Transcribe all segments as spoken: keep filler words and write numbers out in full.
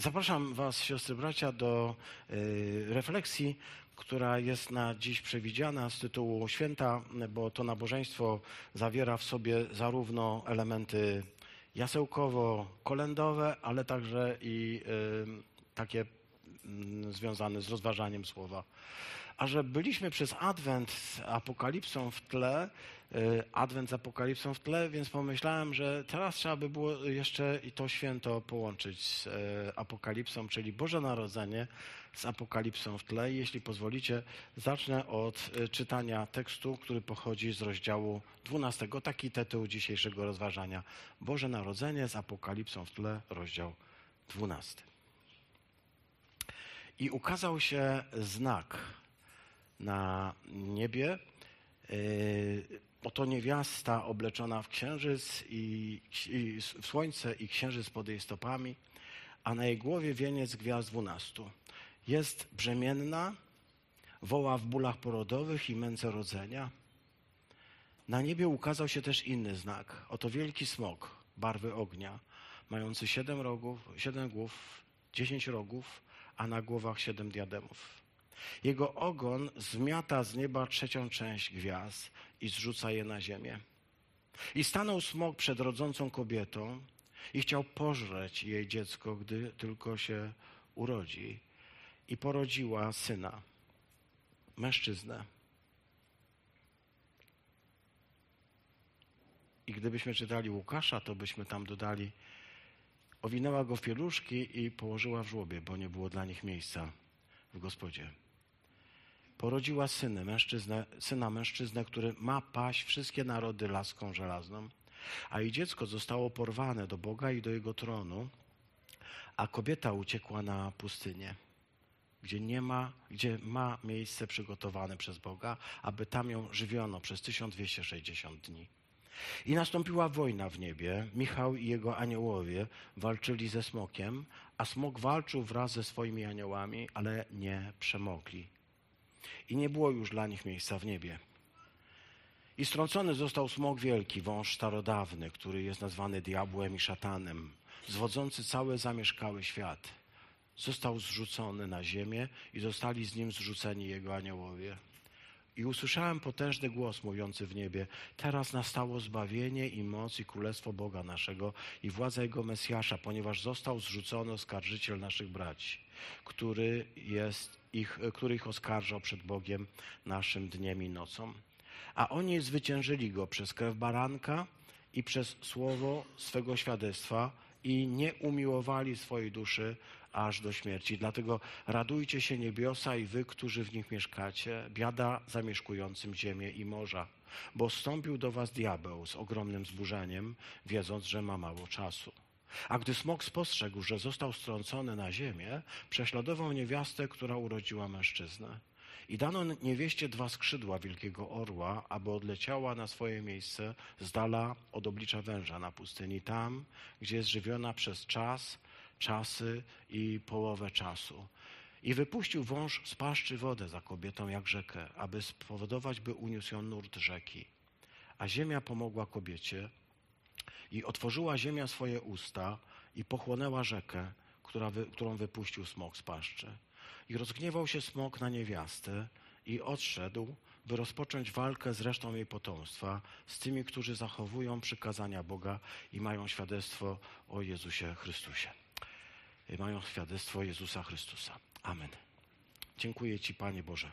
Zapraszam was, siostry, bracia, do refleksji, która jest na dziś przewidziana z tytułu święta, bo to nabożeństwo zawiera w sobie zarówno elementy jasełkowo-kolędowe, ale także i takie związane z rozważaniem słowa. A że byliśmy przez Adwent z Apokalipsą w tle, Adwent z Apokalipsą w tle, więc pomyślałem, że teraz trzeba by było jeszcze i to święto połączyć z Apokalipsą, czyli Boże Narodzenie z Apokalipsą w tle. Jeśli pozwolicie, zacznę od czytania tekstu, który pochodzi z rozdziału dwunastego. Taki tytuł dzisiejszego rozważania. Boże Narodzenie z Apokalipsą w tle, rozdział dwunasty. I ukazał się znak na niebie, oto niewiasta obleczona w księżyc i, i w słońce i księżyc pod jej stopami, a na jej głowie wieniec gwiazd dwunastu. Jest brzemienna, woła w bólach porodowych i męce rodzenia. Na niebie ukazał się też inny znak, oto wielki smok barwy ognia, mający siedem rogów, siedem głów, dziesięć rogów, a na głowach siedem diademów. Jego ogon zmiata z nieba trzecią część gwiazd i zrzuca je na ziemię. I stanął smok przed rodzącą kobietą i chciał pożreć jej dziecko, gdy tylko się urodzi. I porodziła syna, mężczyznę. I gdybyśmy czytali Łukasza, to byśmy tam dodali: owinęła go w pieluszki i położyła w żłobie, bo nie było dla nich miejsca w gospodzie. Porodziła syna mężczyznę, syna mężczyznę, który ma paść wszystkie narody laską żelazną, a jej dziecko zostało porwane do Boga i do jego tronu, a kobieta uciekła na pustynię, gdzie, nie ma, gdzie ma miejsce przygotowane przez Boga, aby tam ją żywiono przez tysiąc dwieście sześćdziesiąt dni. I nastąpiła wojna w niebie. Michał i jego aniołowie walczyli ze smokiem, a smok walczył wraz ze swoimi aniołami, ale nie przemogli. I nie było już dla nich miejsca w niebie. I strącony został smok wielki, wąż starodawny, który jest nazwany diabłem i szatanem, zwodzący cały zamieszkały świat. Został zrzucony na ziemię i zostali z nim zrzuceni jego aniołowie. I usłyszałem potężny głos mówiący w niebie: teraz nastało zbawienie i moc i królestwo Boga naszego i władza Jego Mesjasza, ponieważ został zrzucony oskarżyciel naszych braci, który, jest ich, który ich oskarżał przed Bogiem naszym dniem i nocą. A oni zwyciężyli Go przez krew baranka i przez słowo swego świadectwa i nie umiłowali swojej duszy aż do śmierci. Dlatego radujcie się niebiosa i wy, którzy w nich mieszkacie, biada zamieszkującym ziemię i morza, bo zstąpił do was diabeł z ogromnym zburzeniem, wiedząc, że ma mało czasu. A gdy smok spostrzegł, że został strącony na ziemię, prześladował niewiastę, która urodziła mężczyznę. I dano niewieście dwa skrzydła wielkiego orła, aby odleciała na swoje miejsce z dala od oblicza węża na pustyni, tam, gdzie jest żywiona przez czas, czasy i połowę czasu. I wypuścił wąż z paszczy wodę za kobietą jak rzekę, aby spowodować, by uniósł ją nurt rzeki. A ziemia pomogła kobiecie i otworzyła ziemia swoje usta i pochłonęła rzekę, która wy, którą wypuścił smok z paszczy. I rozgniewał się smok na niewiastę i odszedł, by rozpocząć walkę z resztą jej potomstwa, z tymi, którzy zachowują przykazania Boga i mają świadectwo o Jezusie Chrystusie. Mają świadectwo Jezusa Chrystusa. Amen. Dziękuję Ci, Panie Boże,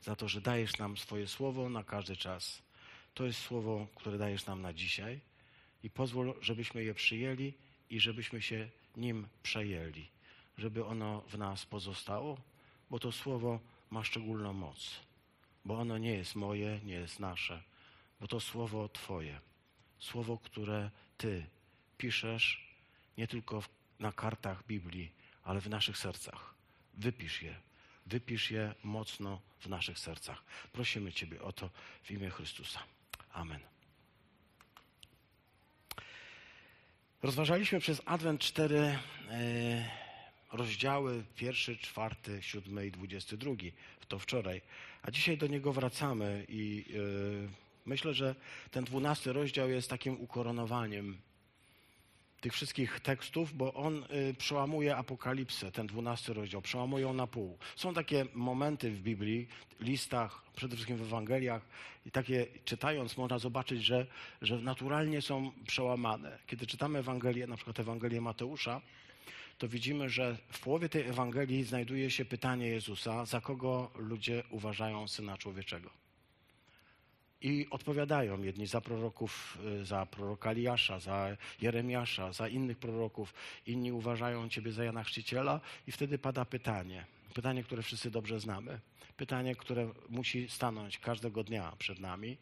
za to, że dajesz nam swoje słowo na każdy czas. To jest słowo, które dajesz nam na dzisiaj i pozwól, żebyśmy je przyjęli i żebyśmy się nim przejęli, żeby ono w nas pozostało, bo to słowo ma szczególną moc, bo ono nie jest moje, nie jest nasze, bo to słowo Twoje, słowo, które Ty piszesz nie tylko w na kartach Biblii, ale w naszych sercach. Wypisz je. Wypisz je mocno w naszych sercach. Prosimy Ciebie o to w imię Chrystusa. Amen. Rozważaliśmy przez Adwent cztery y, rozdziały, pierwszy, czwarty, siódmy i dwudziesty drugi, to wczoraj. A dzisiaj do niego wracamy i y, myślę, że ten dwunasty rozdział jest takim ukoronowaniem tych wszystkich tekstów, bo on y, przełamuje Apokalipsę, ten dwunasty rozdział, przełamuje ją na pół. Są takie momenty w Biblii, listach, przede wszystkim w Ewangeliach i takie czytając można zobaczyć, że, że naturalnie są przełamane. Kiedy czytamy Ewangelię, na przykład Ewangelię Mateusza, to widzimy, że w połowie tej Ewangelii znajduje się pytanie Jezusa, za kogo ludzie uważają Syna Człowieczego. I odpowiadają jedni za proroków, za proroka Eliasza, za Jeremiasza, za innych proroków. Inni uważają Ciebie za Jana Chrzciciela i wtedy pada pytanie. Pytanie, które wszyscy dobrze znamy. Pytanie, które musi stanąć każdego dnia przed nami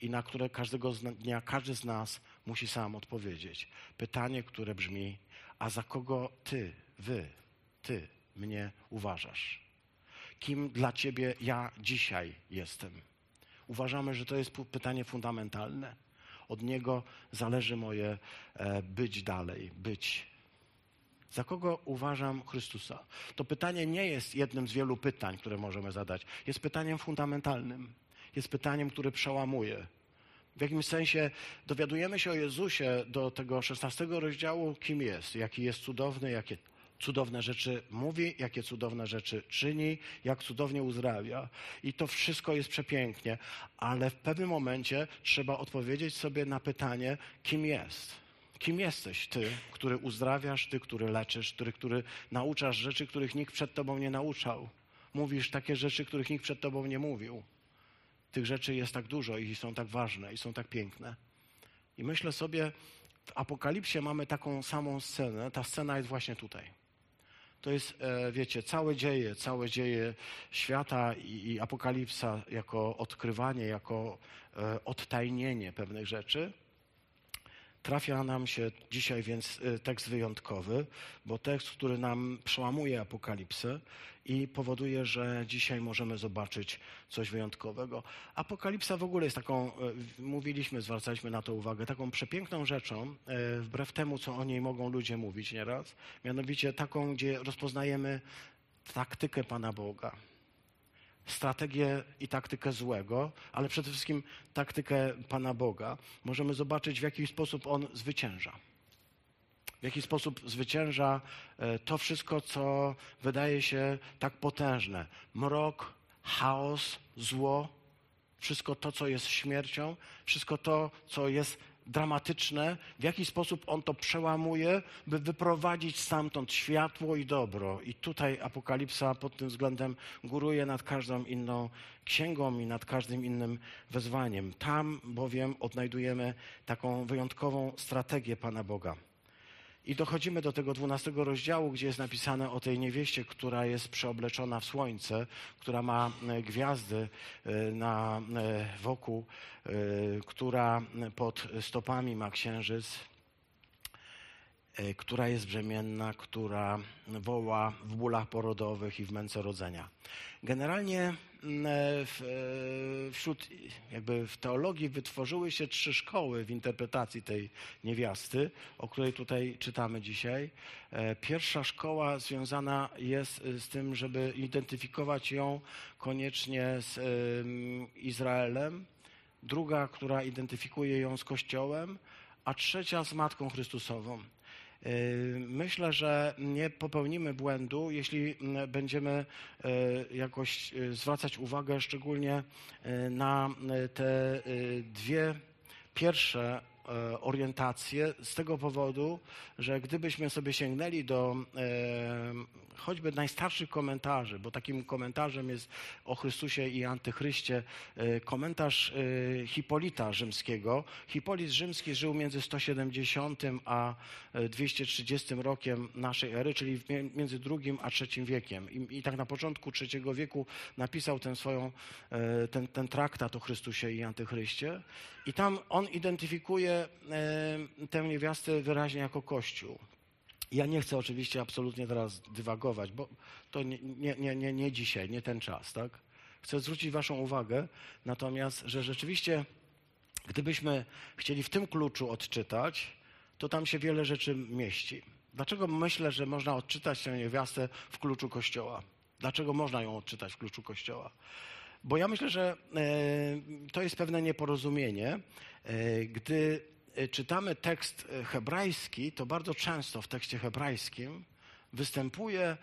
i na które każdego dnia każdy z nas musi sam odpowiedzieć. Pytanie, które brzmi, a za kogo Ty, Wy, Ty mnie uważasz? Kim dla Ciebie ja dzisiaj jestem? Uważamy, że to jest pytanie fundamentalne. Od niego zależy moje być dalej, być. Za kogo uważam Chrystusa? To pytanie nie jest jednym z wielu pytań, które możemy zadać. Jest pytaniem fundamentalnym. Jest pytaniem, które przełamuje. W jakimś sensie dowiadujemy się o Jezusie do tego szesnastego rozdziału, kim jest, jaki jest cudowny, jakie cudowne rzeczy mówi, jakie cudowne rzeczy czyni, jak cudownie uzdrawia. I to wszystko jest przepięknie, ale w pewnym momencie trzeba odpowiedzieć sobie na pytanie, kim jest. Kim jesteś Ty, który uzdrawiasz, Ty, który leczysz, Ty, który nauczasz rzeczy, których nikt przed Tobą nie nauczał. Mówisz takie rzeczy, których nikt przed Tobą nie mówił. Tych rzeczy jest tak dużo i są tak ważne i są tak piękne. I myślę sobie, w Apokalipsie mamy taką samą scenę. Ta scena jest właśnie tutaj. To jest, wiecie, całe dzieje, całe dzieje świata i, i apokalipsa jako odkrywanie, jako odtajnienie pewnych rzeczy. Trafia nam się dzisiaj więc tekst wyjątkowy, bo tekst, który nam przełamuje apokalipsę i powoduje, że dzisiaj możemy zobaczyć coś wyjątkowego. Apokalipsa w ogóle jest taką, mówiliśmy, zwracaliśmy na to uwagę, taką przepiękną rzeczą, wbrew temu, co o niej mogą ludzie mówić nieraz, mianowicie taką, gdzie rozpoznajemy taktykę Pana Boga. Strategię i taktykę złego, ale przede wszystkim taktykę Pana Boga. Możemy zobaczyć, w jaki sposób On zwycięża. W jaki sposób zwycięża to wszystko, co wydaje się tak potężne. Mrok, chaos, zło, wszystko to, co jest śmiercią, wszystko to, co jest dramatyczne, w jaki sposób On to przełamuje, by wyprowadzić stamtąd światło i dobro. I tutaj Apokalipsa pod tym względem góruje nad każdą inną księgą i nad każdym innym wezwaniem. Tam bowiem odnajdujemy taką wyjątkową strategię Pana Boga. I dochodzimy do tego dwunastego rozdziału, gdzie jest napisane o tej niewieście, która jest przeobleczona w słońce, która ma gwiazdy na, wokół, która pod stopami ma księżyc, która jest brzemienna, która woła w bólach porodowych i w męce rodzenia. Generalnie w, wśród, jakby w teologii wytworzyły się trzy szkoły w interpretacji tej niewiasty, o której tutaj czytamy dzisiaj. Pierwsza szkoła związana jest z tym, żeby identyfikować ją koniecznie z Izraelem. Druga, która identyfikuje ją z Kościołem, a trzecia z Matką Chrystusową. Myślę, że nie popełnimy błędu, jeśli będziemy jakoś zwracać uwagę szczególnie na te dwie pierwsze orientacje z tego powodu, że gdybyśmy sobie sięgnęli do choćby najstarszych komentarzy, bo takim komentarzem jest o Chrystusie i antychryście komentarz Hipolita Rzymskiego. Hipolit Rzymski żył między sto siedemdziesiątym a dwieście trzydziestym rokiem naszej ery, czyli między drugim a trzecim wiekiem. I, i tak na początku trzeciego wieku napisał ten, swoją, ten, ten traktat o Chrystusie i antychryście. I tam on identyfikuje tę niewiastę wyraźnie jako Kościół. Ja nie chcę oczywiście absolutnie teraz dywagować, bo to nie, nie, nie, nie dzisiaj, nie ten czas, tak? Chcę zwrócić Waszą uwagę natomiast, że rzeczywiście, gdybyśmy chcieli w tym kluczu odczytać, to tam się wiele rzeczy mieści. Dlaczego myślę, że można odczytać tę niewiastę w kluczu Kościoła? Dlaczego można ją odczytać w kluczu Kościoła? Bo ja myślę, że to jest pewne nieporozumienie, gdy czytamy tekst hebrajski, to bardzo często w tekście hebrajskim występuje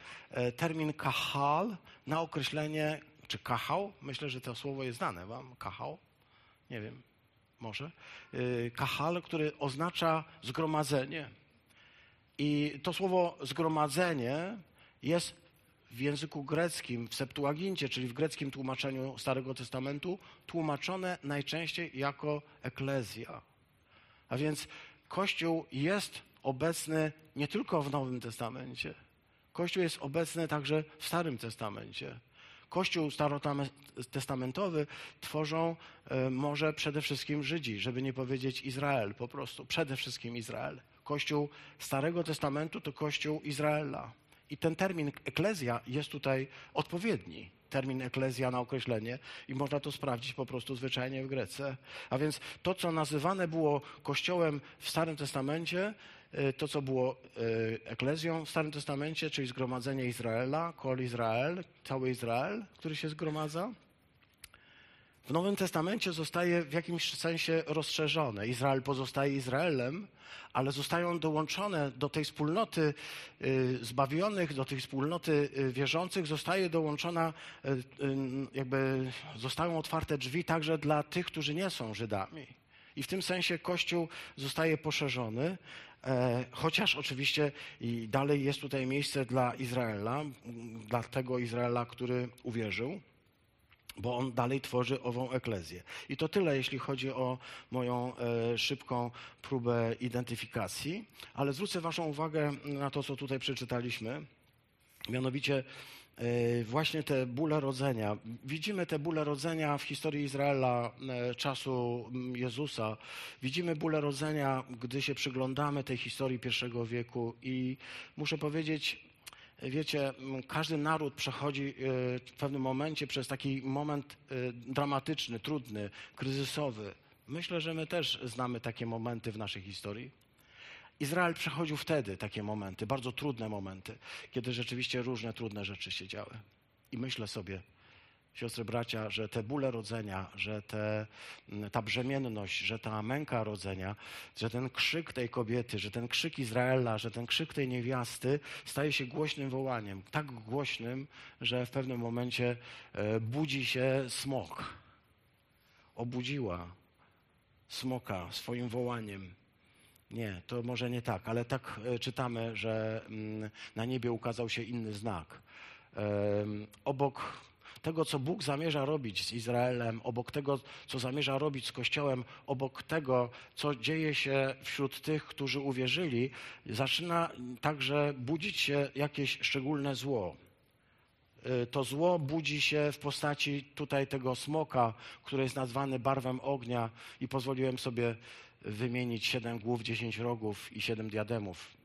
termin kahal na określenie, czy kahał, myślę, że to słowo jest znane wam, kahał, nie wiem, może, kahal, który oznacza zgromadzenie. I to słowo zgromadzenie jest w języku greckim, w Septuagincie, czyli w greckim tłumaczeniu Starego Testamentu, tłumaczone najczęściej jako eklezja. A więc Kościół jest obecny nie tylko w Nowym Testamencie. Kościół jest obecny także w Starym Testamencie. Kościół starotestamentowy tworzą może przede wszystkim Żydzi, żeby nie powiedzieć Izrael po prostu. Przede wszystkim Izrael. Kościół Starego Testamentu to Kościół Izraela. I ten termin eklezja jest tutaj odpowiedni. Termin eklezja na określenie i można to sprawdzić po prostu zwyczajnie w Grece. A więc to, co nazywane było Kościołem w Starym Testamencie, to, co było eklezją w Starym Testamencie, czyli zgromadzenie Izraela, kol Izrael, cały Izrael, który się zgromadza, w Nowym Testamencie zostaje w jakimś sensie rozszerzone. Izrael pozostaje Izraelem, ale zostają dołączone do tej wspólnoty zbawionych, do tej wspólnoty wierzących, zostaje dołączona, jakby zostają otwarte drzwi także dla tych, którzy nie są Żydami. I w tym sensie Kościół zostaje poszerzony, chociaż oczywiście i dalej jest tutaj miejsce dla Izraela, dla tego Izraela, który uwierzył, bo on dalej tworzy ową eklezję. I to tyle, jeśli chodzi o moją e, szybką próbę identyfikacji, ale zwrócę waszą uwagę na to, co tutaj przeczytaliśmy, mianowicie e, właśnie te bóle rodzenia. Widzimy te bóle rodzenia w historii Izraela e, czasu Jezusa. Widzimy bóle rodzenia, gdy się przyglądamy tej historii pierwszego wieku i muszę powiedzieć, wiecie, każdy naród przechodzi w pewnym momencie przez taki moment dramatyczny, trudny, kryzysowy. Myślę, że my też znamy takie momenty w naszej historii. Izrael przechodził wtedy takie momenty, bardzo trudne momenty, kiedy rzeczywiście różne trudne rzeczy się działy. I myślę sobie, siostry, bracia, że te bóle rodzenia, że te, ta brzemienność, że ta męka rodzenia, że ten krzyk tej kobiety, że ten krzyk Izraela, że ten krzyk tej niewiasty staje się głośnym wołaniem. Tak głośnym, że w pewnym momencie budzi się smok. Obudziła smoka swoim wołaniem. Nie, to może nie tak, ale tak czytamy, że na niebie ukazał się inny znak. Obok tego, co Bóg zamierza robić z Izraelem, obok tego, co zamierza robić z Kościołem, obok tego, co dzieje się wśród tych, którzy uwierzyli, zaczyna także budzić się jakieś szczególne zło. To zło budzi się w postaci tutaj tego smoka, który jest nazwany barwem ognia i pozwoliłem sobie wymienić siedem głów, dziesięć rogów i siedem diademów.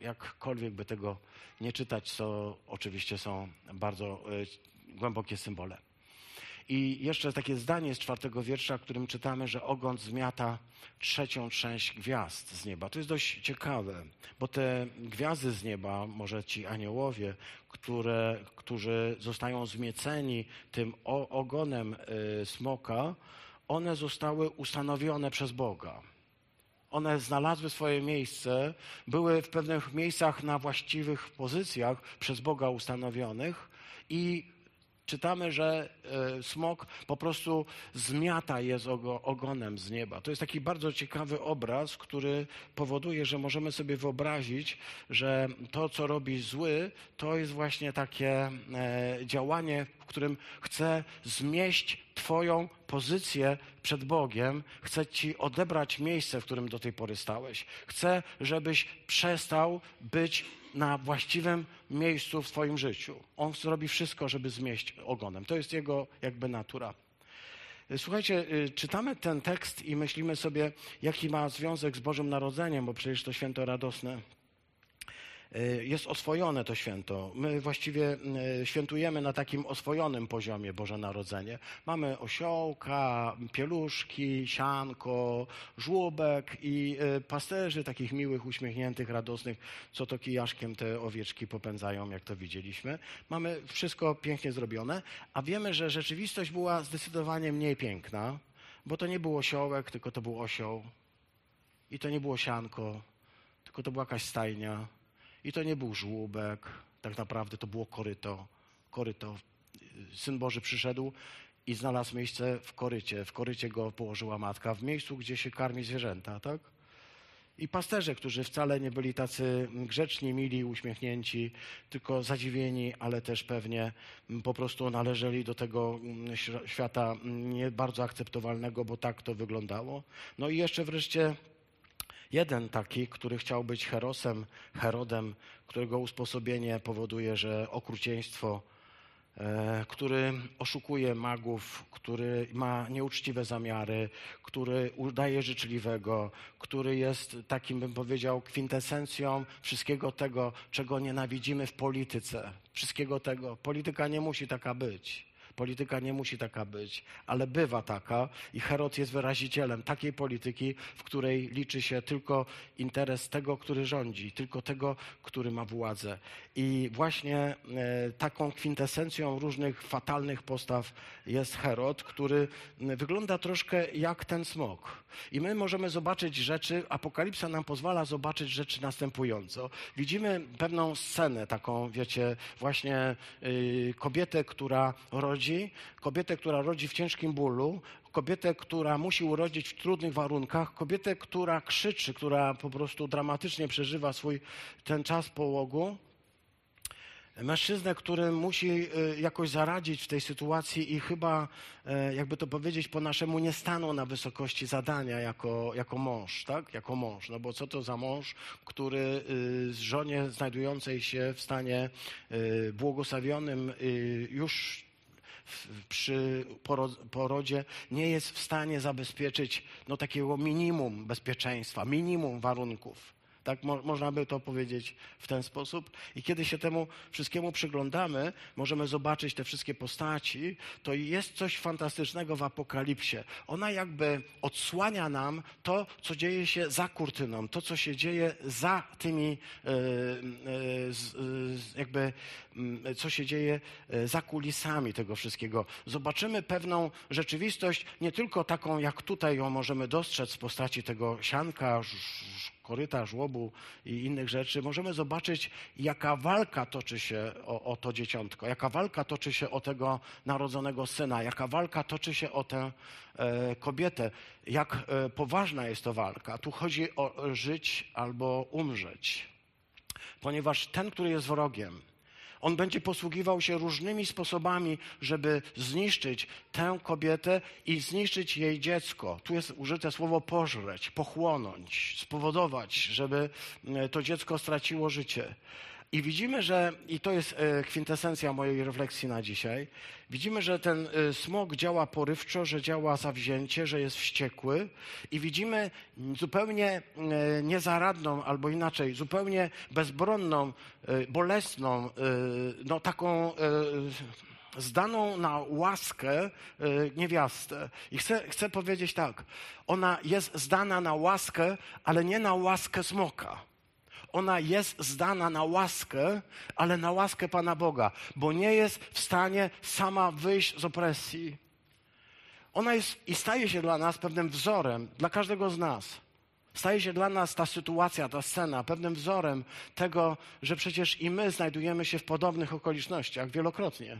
Jakkolwiek by tego nie czytać, co oczywiście są bardzo głębokie symbole. I jeszcze takie zdanie z czwartego wiersza, w którym czytamy, że ogon zmiata trzecią część gwiazd z nieba. To jest dość ciekawe, bo te gwiazdy z nieba, może ci aniołowie, które, którzy zostają zmieceni tym ogonem smoka, one zostały ustanowione przez Boga. One znalazły swoje miejsce, były w pewnych miejscach na właściwych pozycjach przez Boga ustanowionych i czytamy, że smok po prostu zmiata je z ogonem z nieba. To jest taki bardzo ciekawy obraz, który powoduje, że możemy sobie wyobrazić, że to, co robi zły, to jest właśnie takie działanie, w którym chce zmieść twoją pozycję przed Bogiem, chce ci odebrać miejsce, w którym do tej pory stałeś. Chce, żebyś przestał być na właściwym miejscu w swoim życiu. On zrobi wszystko, żeby zmieść ogonem. To jest jego jakby natura. Słuchajcie, czytamy ten tekst i myślimy sobie, jaki ma związek z Bożym Narodzeniem, bo przecież to święto radosne jest oswojone to święto. My właściwie świętujemy na takim oswojonym poziomie Boże Narodzenie. Mamy osiołka, pieluszki, sianko, żłobek i pasterzy takich miłych, uśmiechniętych, radosnych, co to kijaszkiem te owieczki popędzają, jak to widzieliśmy. Mamy wszystko pięknie zrobione, a wiemy, że rzeczywistość była zdecydowanie mniej piękna, bo to nie był osiołek, tylko to był osioł. I to nie było sianko, tylko to była jakaś stajnia. I to nie był żłóbek, tak naprawdę to było koryto. koryto. Syn Boży przyszedł i znalazł miejsce w korycie. W korycie go położyła matka, w miejscu, gdzie się karmi zwierzęta, tak? I pasterze, którzy wcale nie byli tacy grzeczni, mili, uśmiechnięci, tylko zadziwieni, ale też pewnie po prostu należeli do tego świata nie bardzo akceptowalnego, bo tak to wyglądało. No i jeszcze wreszcie jeden taki, który chciał być Herosem, Herodem, którego usposobienie powoduje, że okrucieństwo, który oszukuje magów, który ma nieuczciwe zamiary, który udaje życzliwego, który jest takim, bym powiedział, kwintesencją wszystkiego tego, czego nienawidzimy w polityce. Wszystkiego tego. Polityka nie musi taka być. Polityka nie musi taka być, ale bywa taka i Herod jest wyrazicielem takiej polityki, w której liczy się tylko interes tego, który rządzi, tylko tego, który ma władzę. I właśnie taką kwintesencją różnych fatalnych postaw jest Herod, który wygląda troszkę jak ten smok. I my możemy zobaczyć rzeczy, Apokalipsa nam pozwala zobaczyć rzeczy następująco. Widzimy pewną scenę taką, wiecie, właśnie yy, kobietę, która rodzi kobietę, która rodzi w ciężkim bólu, kobietę, która musi urodzić w trudnych warunkach, kobietę, która krzyczy, która po prostu dramatycznie przeżywa swój ten czas połogu, mężczyznę, który musi jakoś zaradzić w tej sytuacji i chyba, jakby to powiedzieć po naszemu, nie stanął na wysokości zadania jako, jako mąż, tak? Jako mąż, no bo co to za mąż, który z żonie znajdującej się w stanie błogosławionym już przy porodzie nie jest w stanie zabezpieczyć no, takiego minimum bezpieczeństwa, minimum warunków. Tak mo- można by to powiedzieć w ten sposób. I kiedy się temu wszystkiemu przyglądamy, możemy zobaczyć te wszystkie postaci, to jest coś fantastycznego w Apokalipsie. Ona jakby odsłania nam to, co dzieje się za kurtyną, to, co się dzieje za tymi, yy, yy, jakby, yy, co się dzieje za kulisami tego wszystkiego. Zobaczymy pewną rzeczywistość, nie tylko taką, jak tutaj ją możemy dostrzec w postaci tego sianka, koryta, żłobu i innych rzeczy, możemy zobaczyć, jaka walka toczy się o, o to dzieciątko, jaka walka toczy się o tego narodzonego syna, jaka walka toczy się o tę e, kobietę, jak e, poważna jest to walka. Tu chodzi o żyć albo umrzeć, ponieważ ten, który jest wrogiem, on będzie posługiwał się różnymi sposobami, żeby zniszczyć tę kobietę i zniszczyć jej dziecko. Tu jest użyte słowo pożreć, pochłonąć, spowodować, żeby to dziecko straciło życie. I widzimy, że, i to jest kwintesencja mojej refleksji na dzisiaj, widzimy, że ten smok działa porywczo, że działa zawzięcie, że jest wściekły i widzimy zupełnie niezaradną, albo inaczej, zupełnie bezbronną, bolesną, no taką zdaną na łaskę niewiastę. I chcę, chcę powiedzieć tak, ona jest zdana na łaskę, ale nie na łaskę smoka. Ona jest zdana na łaskę, ale na łaskę Pana Boga, bo nie jest w stanie sama wyjść z opresji. Ona jest i staje się dla nas pewnym wzorem, dla każdego z nas. Staje się dla nas ta sytuacja, ta scena pewnym wzorem tego, że przecież i my znajdujemy się w podobnych okolicznościach wielokrotnie.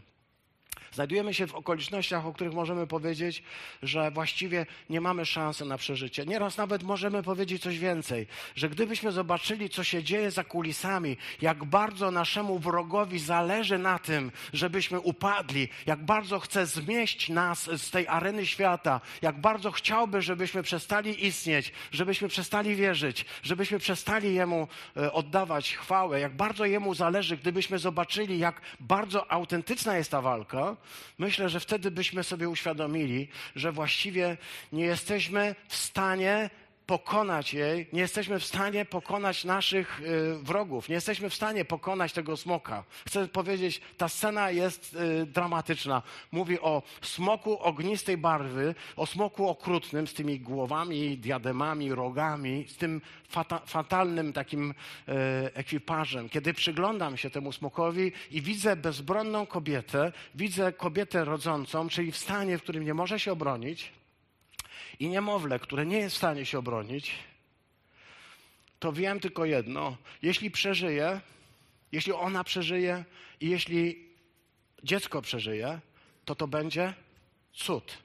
Znajdujemy się w okolicznościach, o których możemy powiedzieć, że właściwie nie mamy szansy na przeżycie. Nieraz nawet możemy powiedzieć coś więcej, że gdybyśmy zobaczyli, co się dzieje za kulisami, jak bardzo naszemu wrogowi zależy na tym, żebyśmy upadli, jak bardzo chce zmieść nas z tej areny świata, jak bardzo chciałby, żebyśmy przestali istnieć, żebyśmy przestali wierzyć, żebyśmy przestali Jemu oddawać chwałę, jak bardzo Jemu zależy, gdybyśmy zobaczyli, jak bardzo autentyczna jest ta walka, myślę, że wtedy byśmy sobie uświadomili, że właściwie nie jesteśmy w stanie pokonać jej, nie jesteśmy w stanie pokonać naszych y, wrogów, nie jesteśmy w stanie pokonać tego smoka. Chcę powiedzieć, ta scena jest y, dramatyczna. Mówi o smoku ognistej barwy, o smoku okrutnym z tymi głowami, diademami, rogami, z tym fata, fatalnym takim y, ekwipażem. Kiedy przyglądam się temu smokowi i widzę bezbronną kobietę, widzę kobietę rodzącą, czyli w stanie, w którym nie może się obronić, i niemowlę, które nie jest w stanie się obronić, to wiem tylko jedno. Jeśli przeżyję, jeśli ona przeżyje i jeśli dziecko przeżyje, to to będzie cud.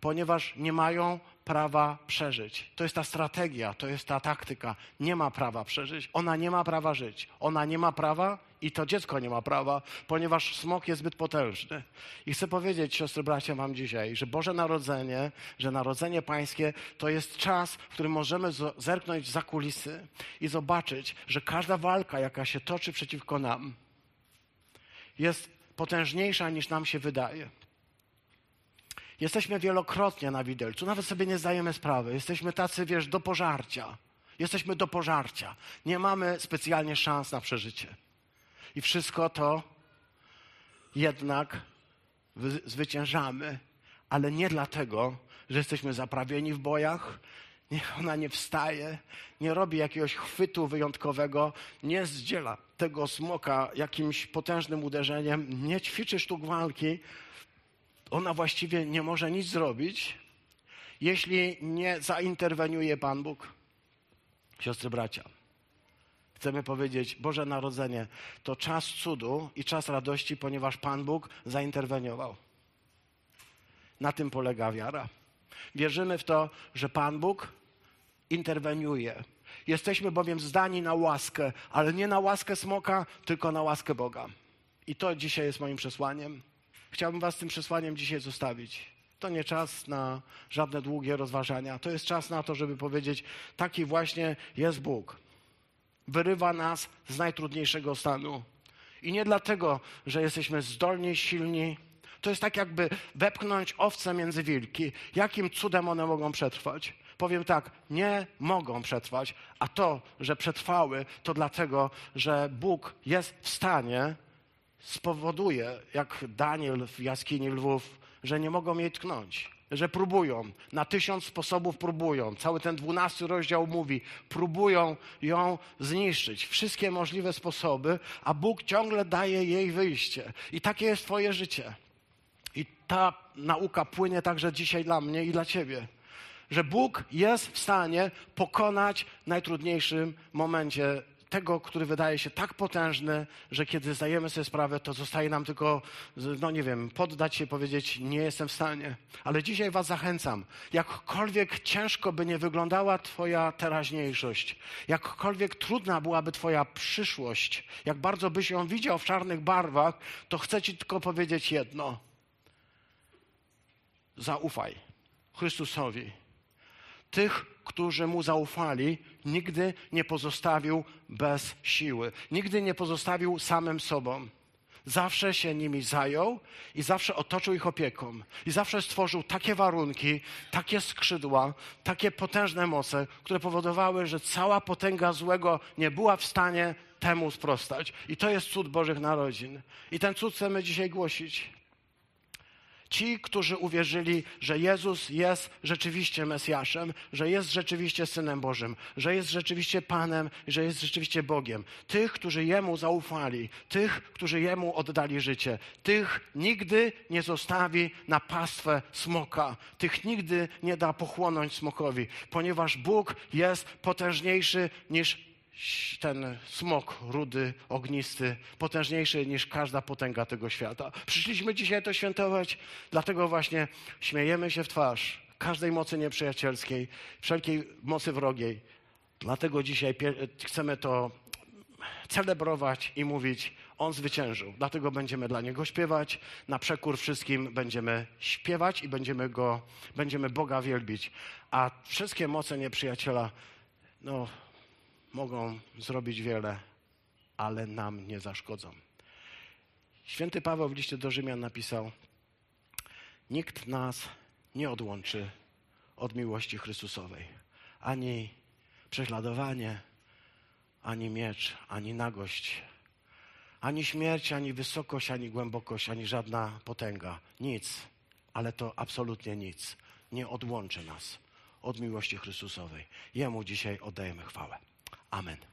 Ponieważ nie mają prawa przeżyć. To jest ta strategia, to jest ta taktyka. Nie ma prawa przeżyć, ona nie ma prawa żyć. Ona nie ma prawa i to dziecko nie ma prawa, ponieważ smok jest zbyt potężny. I chcę powiedzieć, siostry, bracia, wam dzisiaj, że Boże Narodzenie, że Narodzenie Pańskie to jest czas, w którym możemy zerknąć za kulisy i zobaczyć, że każda walka, jaka się toczy przeciwko nam, jest potężniejsza niż nam się wydaje. Jesteśmy wielokrotnie na widelcu, nawet sobie nie zdajemy sprawy. Jesteśmy tacy, wiesz, do pożarcia. Jesteśmy do pożarcia. Nie mamy specjalnie szans na przeżycie. I wszystko to jednak zwyciężamy, ale nie dlatego, że jesteśmy zaprawieni w bojach. Nie, ona nie wstaje, nie robi jakiegoś chwytu wyjątkowego, nie zdziela tego smoka jakimś potężnym uderzeniem, nie ćwiczy sztuk walki. Ona właściwie nie może nic zrobić, jeśli nie zainterweniuje Pan Bóg. Siostry, bracia, chcemy powiedzieć, Boże Narodzenie to czas cudu i czas radości, ponieważ Pan Bóg zainterweniował. Na tym polega wiara. Wierzymy w to, że Pan Bóg interweniuje. Jesteśmy bowiem zdani na łaskę, ale nie na łaskę smoka, tylko na łaskę Boga. I to dzisiaj jest moim przesłaniem. Chciałbym was tym przesłaniem dzisiaj zostawić. To nie czas na żadne długie rozważania. To jest czas na to, żeby powiedzieć, taki właśnie jest Bóg. Wyrywa nas z najtrudniejszego stanu. I nie dlatego, że jesteśmy zdolni, silni. To jest tak, jakby wepchnąć owce między wilki. Jakim cudem one mogą przetrwać? Powiem tak, nie mogą przetrwać. A to, że przetrwały, to dlatego, że Bóg jest w stanie spowoduje, jak Daniel w jaskini lwów, że nie mogą jej tknąć, że próbują, na tysiąc sposobów próbują. Cały ten dwunasty rozdział mówi, próbują ją zniszczyć. Wszystkie możliwe sposoby, a Bóg ciągle daje jej wyjście. I takie jest twoje życie. I ta nauka płynie także dzisiaj dla mnie i dla ciebie, że Bóg jest w stanie pokonać w najtrudniejszym momencie tego, który wydaje się tak potężny, że kiedy zdajemy sobie sprawę, to zostaje nam tylko, no nie wiem, poddać się, powiedzieć, nie jestem w stanie. Ale dzisiaj was zachęcam, jakkolwiek ciężko by nie wyglądała twoja teraźniejszość, jakkolwiek trudna byłaby twoja przyszłość, jak bardzo byś ją widział w czarnych barwach, to chcę ci tylko powiedzieć jedno. Zaufaj Chrystusowi. Tych, którzy Mu zaufali, nigdy nie pozostawił bez siły. Nigdy nie pozostawił samym sobą. Zawsze się nimi zajął i zawsze otoczył ich opieką. I zawsze stworzył takie warunki, takie skrzydła, takie potężne moce, które powodowały, że cała potęga złego nie była w stanie temu sprostać. I to jest cud Bożych Narodzin. I ten cud chcemy dzisiaj głosić. Ci, którzy uwierzyli, że Jezus jest rzeczywiście Mesjaszem, że jest rzeczywiście Synem Bożym, że jest rzeczywiście Panem, że jest rzeczywiście Bogiem. Tych, którzy Jemu zaufali, tych, którzy Jemu oddali życie, tych nigdy nie zostawi na pastwę smoka, tych nigdy nie da pochłonąć smokowi, ponieważ Bóg jest potężniejszy niż ten smok rudy, ognisty, potężniejszy niż każda potęga tego świata. Przyszliśmy dzisiaj to świętować, dlatego właśnie śmiejemy się w twarz każdej mocy nieprzyjacielskiej, wszelkiej mocy wrogiej. Dlatego dzisiaj chcemy to celebrować i mówić, On zwyciężył. Dlatego będziemy dla Niego śpiewać, na przekór wszystkim będziemy śpiewać i będziemy, go, będziemy Boga wielbić. A wszystkie moce nieprzyjaciela, no... mogą zrobić wiele, ale nam nie zaszkodzą. Święty Paweł w liście do Rzymian napisał: nikt nas nie odłączy od miłości Chrystusowej. Ani prześladowanie, ani miecz, ani nagość, ani śmierć, ani wysokość, ani głębokość, ani żadna potęga. Nic, ale to absolutnie nic, nie odłączy nas od miłości Chrystusowej. Jemu dzisiaj oddajemy chwałę. Amen.